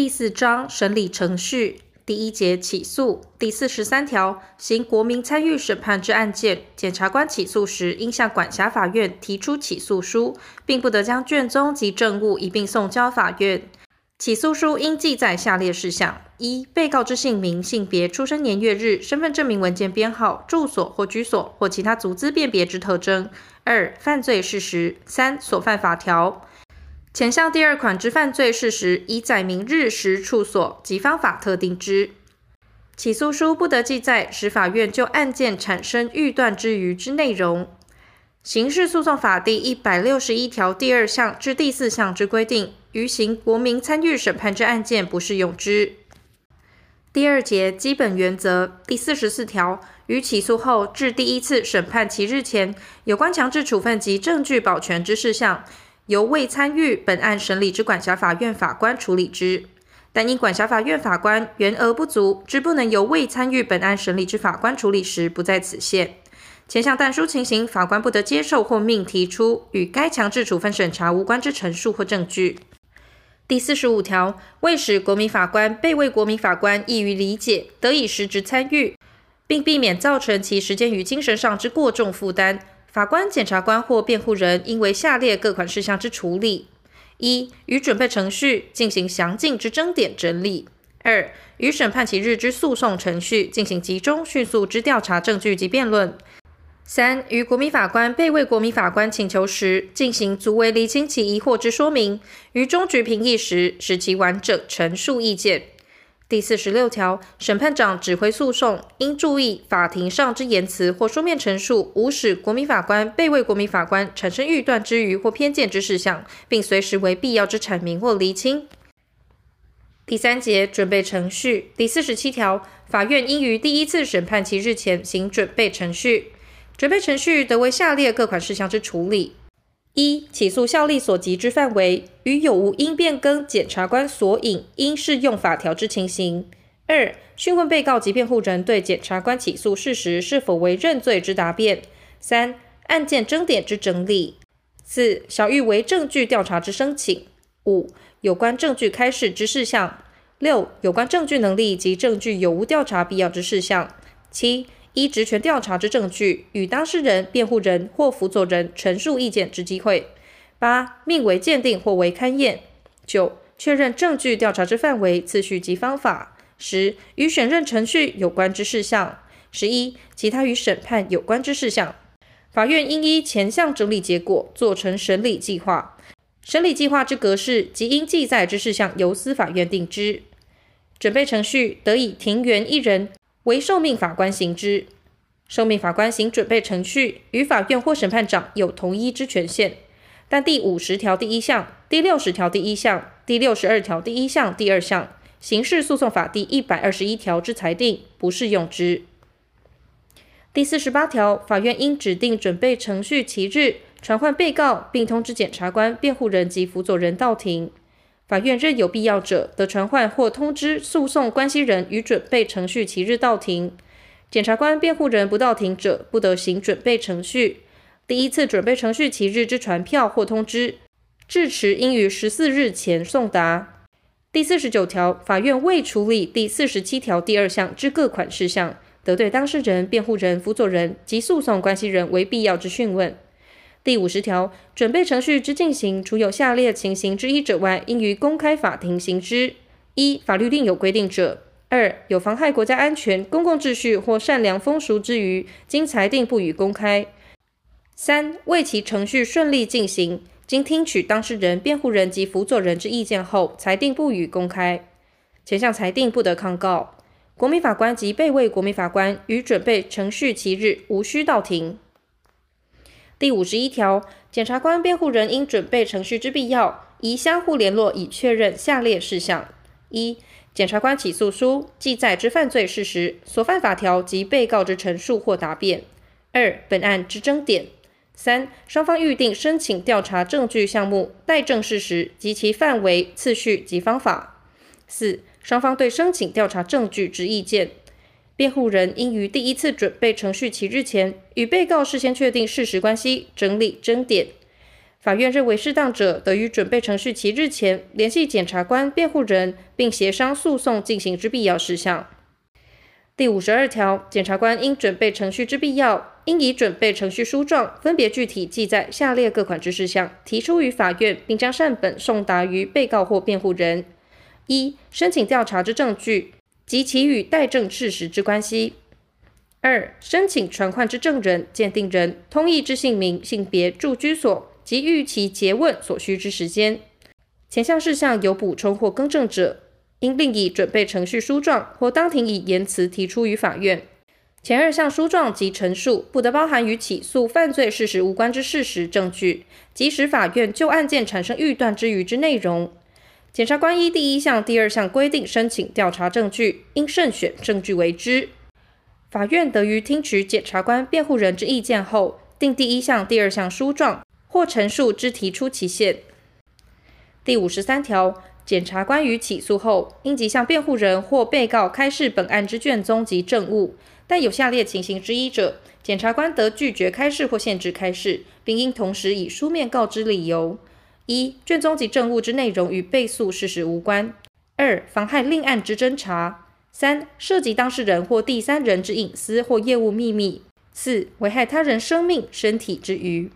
第4章审理程序第1节起诉第43条行国民参与审判之案件，检察官起诉时应向管辖法院提出起诉书，并不得将卷宗及证物一并送交法院。起诉书应记载下列事项：1、被告之姓名、性别、出生年月日、身份证明文件编号、住所或居所或其他族资辨别之特征； 2、犯罪事实； 3、所犯法条。前项第2款之犯罪事实，已载明日时处所及方法特定之。起诉书不得记载使法院就案件产生预断之余之内容。刑事诉讼法第161条第2项至第4项之规定，于行国民参与审判之案件不适用之。第2节基本原则第44条于起诉后至第一次审判期日前，有关强制处分及证据保全之事项，由未参与本案审理之管辖法院法官处理之，但因管辖法院法官员额不足，之不能由未参与本案审理之法官处理时，不在此限。前项但书情形，法官不得接受或命提出与该强制处分审查无关之陈述或证据。第45条，为使国民法官、被为国民法官易于理解，得以实质参与，并避免造成其时间与精神上之过重负担，法官、检察官或辩护人应为下列各款事项之处理： 1. 于准备程序进行详尽之争点整理； 2. 于审判期日之诉讼程序进行集中迅速之调查证据及辩论； 3. 于国民法官、被为国民法官请求时，进行足为厘清其疑惑之说明；于终局评议时，使其完整陈述意见。第46条，审判长指挥诉讼，应注意法庭上之言辞或书面陈述，无使国民法官、被为国民法官产生预断之余或偏见之事项，并随时为必要之阐明或厘清。第3节准备程序第47条，法院应于第一次审判期日前行准备程序。准备程序得为下列各款事项之处理：1. 起诉效力所及之范围，于有无因变更检察官所引应适用法条之情形； 2. 讯问被告及辩护人对检察官起诉事实是否为认罪之答辩； 3. 案件争点之整理； 4. 小玉为证据调查之申请； 5. 有关证据开示之事项； 6. 有关证据能力及证据有无调查必要之事项； 7.依职权调查之证据，与当事人、辩护人或辅佐人陈述意见之机会； 8. 命为鉴定或为勘验； 9. 确认证据调查之范围、次序及方法； 10. 与选任程序有关之事项； 11. 其他与审判有关之事项。法院应依前项整理结果做成审理计划，审理计划之格式及应记载之事项由司法院定之。准备程序得以庭员一人为受命法官行之。受命法官行准备程序，与法院或审判长有同一之权限，但第50条第1项、第60条第1项、第62条第1项、第2项刑事诉讼法第121条之裁定不适用之。第48条，法院应指定准备程序期日，传唤被告，并通知检察官、辩护人及辅佐人到庭。法院任有必要者，得传唤或通知诉讼关系人于准备程序期日到庭。检察官、辩护人不到庭者，不得行准备程序。第一次准备程序期日之传票或通知，至迟应于14日前送达。第49条，法院未处理第47条第2项之各款事项，得对当事人、辩护人、辅佐人及诉讼关系人为必要之讯问。第50条，准备程序之进行，除有下列情形之一者外，应于公开法庭行之： 1. 法律另有规定者； 2. 有妨害国家安全、公共秩序或善良风俗之余，经裁定不予公开； 3. 为其程序顺利进行，经听取当事人、辩护人及辅佐人之意见后，裁定不予公开。前项裁定不得抗告。国民法官及被为国民法官于准备程序期日无需到庭。第51条，检察官、辩护人因准备程序之必要，宜相互联络以确认下列事项： 1. 检察官起诉书记载之犯罪事实、所犯法条及被告之陈述或答辩； 2. 本案之争点； 3. 双方预定申请调查证据项目、待证事实及其范围、次序及方法； 4. 双方对申请调查证据之意见。辩护人应于第一次准备程序期日前，与被告事先确定事实关系，整理争点。法院认为适当者得于准备程序期日前联系检察官、辩护人，并协商诉讼进行之必要事项。第52条，检察官因准备程序之必要，应以准备程序书状分别具体记载下列各款之事项，提出于法院，并将善本送达于被告或辩护人：1、申请调查之证据及其与待证事实之关系； 2、申请传唤之证人、鉴定人、通译之姓名、性别、住居所及预期诘问所需之时间。前项事项有补充或更正者，应另以准备程序书状或当庭以言辞提出于法院。前二项书状及陈述不得包含与起诉犯罪事实无关之事实证据，即使法院就案件产生预断之余之内容。检察官依第1项、第2项规定申请调查证据，应慎选证据为之。法院得于听取检察官、辩护人之意见后，定第1项、第2项书状或陈述之提出期限。第53条，检察官于起诉后，应即向辩护人或被告开示本案之卷宗及证物，但有下列情形之一者，检察官得拒绝开示或限制开示，并应同时以书面告知理由： 1. 卷宗及证物之内容与被诉事实无关； 2. 妨害另案之侦查； 3. 涉及当事人或第三人之隐私或业务秘密； 4. 危害他人生命、身体之虞。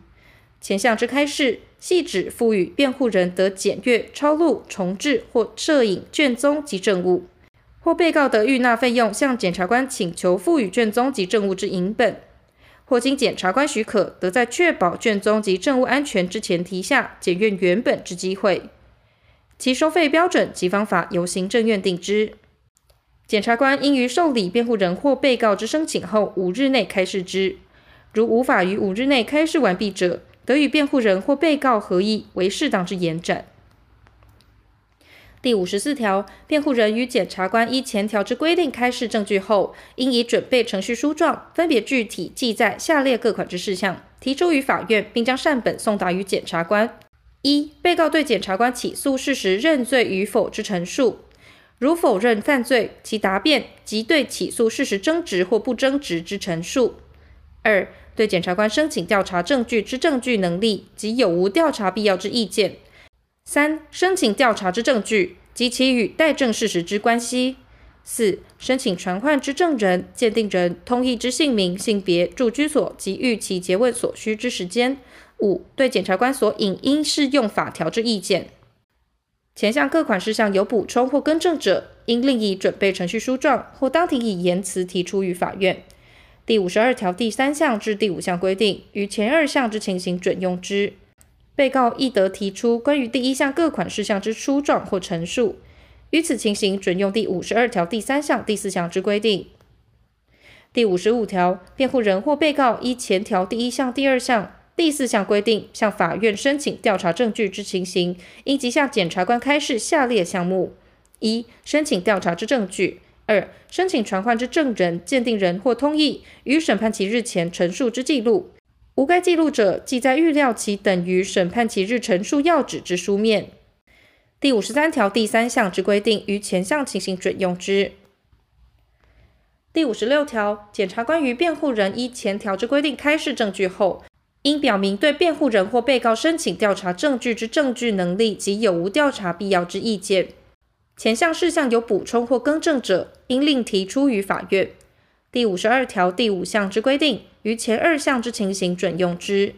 前项之开示，系指赋予辩护人得检阅、抄录、重制或摄影卷宗及证物，或被告得预纳费用向检察官请求赋予卷宗及证物之影本，或经检察官许可，得在确保卷宗及证物安全之前提下检阅原本之机会。其收费标准及方法由行政院定之。检察官应于受理辩护人或被告之申请后5日内开示之，如无法于5日内开示完毕者，得与辩护人或被告合议为适当之延展。第54条，辩护人与检察官依前条之规定开示证据后，应以准备程序书状分别具体记载下列各款之事项，提出于法院，并将善本送达于检察官。1、被告对检察官起诉事实认罪与否之陈述，如否认犯罪，其答辩及对起诉事实争执或不争执之陈述。 2. 对检察官申请调查证据之证据能力及有无调查必要之意见。 3. 申请调查之证据及其与待证事实之关系。 4. 申请传唤之证人、鉴定人、通译之姓名、性别、住居所及预期诘问所需之时间。 5. 对检察官所引应适用法条之意见。前项各款事项有补充或更正者，应另以准备程序书状或当庭以言辞提出于法院。第52条第3项至第5项规定，于前2项之情形准用之。被告亦得提出关于第1项各款事项之书状或陈述，于此情形准用第52条第3项、第4项之规定。第55条，辩护人或被告依前条第1项、第2项、第4项规定向法院申请调查证据之情形，应即向检察官开示下列项目： 1. 申请调查之证据； 2. 申请传唤之证人、鉴定人或通译于审判期日前陈述之记录，无该记录者，记在预料其等于审判期日陈述要旨之书面。第53条第3项之规定，于前项情形准用之。第56条，检察官于辩护人依前条之规定开示证据后，应表明对辩护人或被告申请调查证据之证据能力及有无调查必要之意见。前项事项有补充或更正者，应另提出于法院。第52条第5项之规定，于前2项之情形准用之。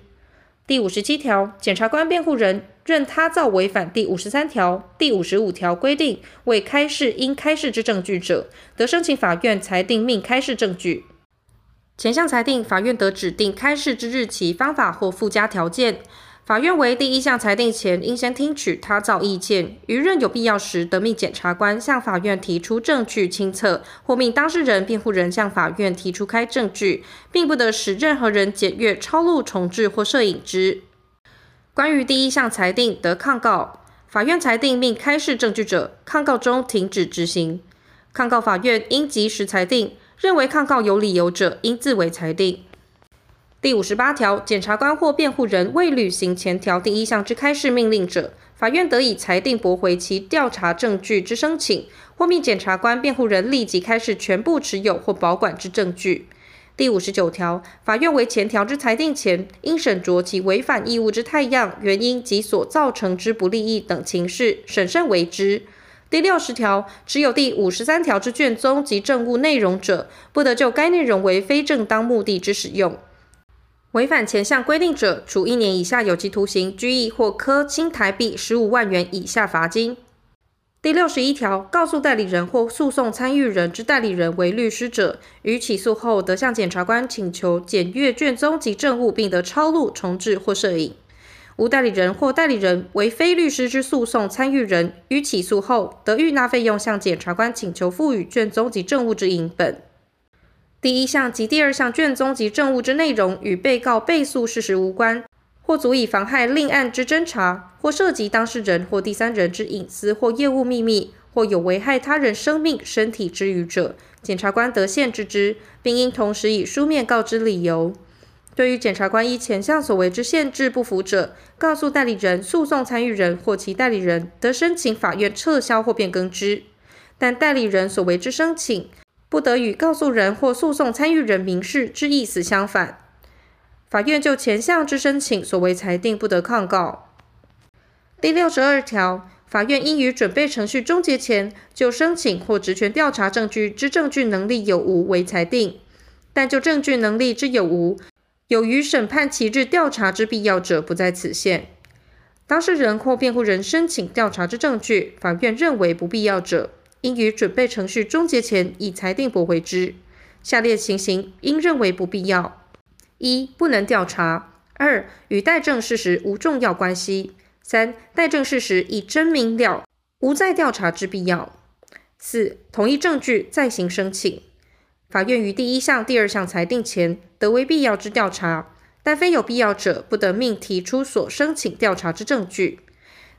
第57条，检察官、辩护人认他造违反第53条、第55条规定未开示应开示之证据者，得申请法院裁定命开示证据。前项裁定，法院得指定开示之日期、方法或附加条件。法院为第1项裁定前，应先听取他造意见，于认有必要时，得命检察官向法院提出证据清册，或命当事人、辩护人向法院提出该证据，并不得使任何人检阅、抄录、重制或摄影之。关于第1项裁定得抗告，法院裁定命开示证据者，抗告中停止执行。抗告法院应及时裁定，认为抗告有理由者，应自为裁定。第58条，检察官或辩护人未履行前条第1项之开示命令者，法院得以裁定驳回其调查证据之申请，或命检察官、辩护人立即开示全部持有或保管之证据。第59条，法院为前条之裁定前，应审酌其违反义务之态样、原因及所造成之不利益等情事，审慎为之。第60条，持有第53条之卷宗及证物内容者，不得就该内容为非正当目的之使用。违反前项规定者，处1年以下有期徒刑、拘役或科新台币15万元以下罚金。第61条，告诉代理人或诉讼参与人之代理人为律师者，于起诉后得向检察官请求检阅卷宗及证物，并得抄录、重制或摄影。无代理人或代理人为非律师之诉讼参与人，于起诉后得预纳费用向检察官请求赋予卷宗及证物之影本。第一项及第二项卷宗及证物之内容与被告被诉事实无关，或足以妨害另案之侦查，或涉及当事人或第三人之隐私或业务秘密，或有危害他人生命、身体之虞者，检察官得限制之，并应同时以书面告知理由。对于检察官依前项所为之限制不服者，告诉代理人、诉讼参与人或其代理人得申请法院撤销或变更之，但代理人所为之申请，不得与告诉人或诉讼参与人民事之意思相反。法院就前项之申请所为裁定，不得抗告。第62条，法院应于准备程序终结前，就申请或职权调查证据之证据能力有无为裁定，但就证据能力之有无，有于审判期至调查之必要者，不在此限。当事人或辩护人申请调查之证据，法院认为不必要者，应于准备程序终结前以裁定驳回之。下列情形应认为不必要：1. 不能调查； 2. 与待证事实无重要关系； 3. 待证事实已真明了，无再调查之必要； 4. 同一证据再行申请。法院于第一项、第二项裁定前，得为必要之调查，但非有必要者，不得命提出所申请调查之证据。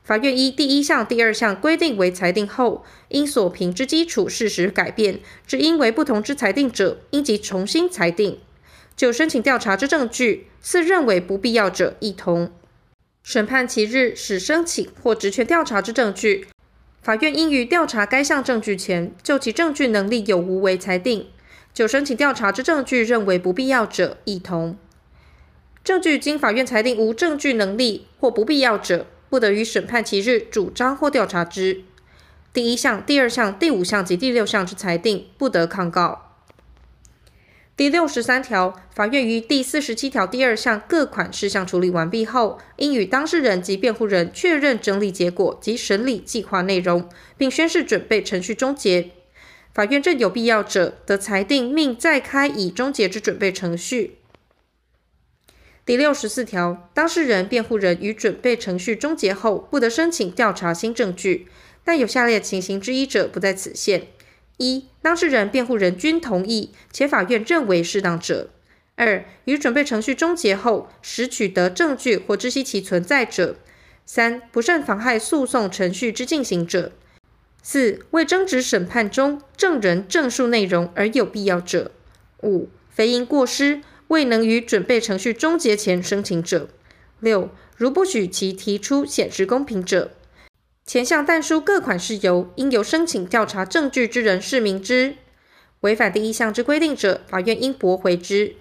法院依第一项、第二项规定为裁定后，因所评之基础事实改变，至因为不同之裁定者，应即重新裁定。就申请调查之证据，似认为不必要者，亦同。审判期日始申请或职权调查之证据，法院应于调查该项证据前，就其证据能力有无为裁定。就申请调查之证据认为不必要者，亦同。证据经法院裁定无证据能力或不必要者，不得于审判期日主张或调查之。第一项、第二项、第五项及第六项之裁定，不得抗告。第63条，法院于第47条第二项各款事项处理完毕后，应与当事人及辩护人确认整理结果及审理计划内容，并宣示准备程序终结。法院正有必要者，得裁定命再开已终结之准备程序。第64条，当事人、辩护人于准备程序终结后，不得申请调查新证据，但有下列情形之一者，不在此限。1. 当事人、辩护人均同意，且法院认为适当者； 2. 于准备程序终结后，实取得证据或知悉其存在者； 3. 不慎妨害诉讼程序之进行者； 4. 为争执审判中证人证述内容而有必要者； 5. 非因过失未能于准备程序终结前申请者； 6. 如不许其提出显示公平者。前项但书各款事由，应由申请调查证据之人示明之。违反第一项之规定者，法院应驳回之。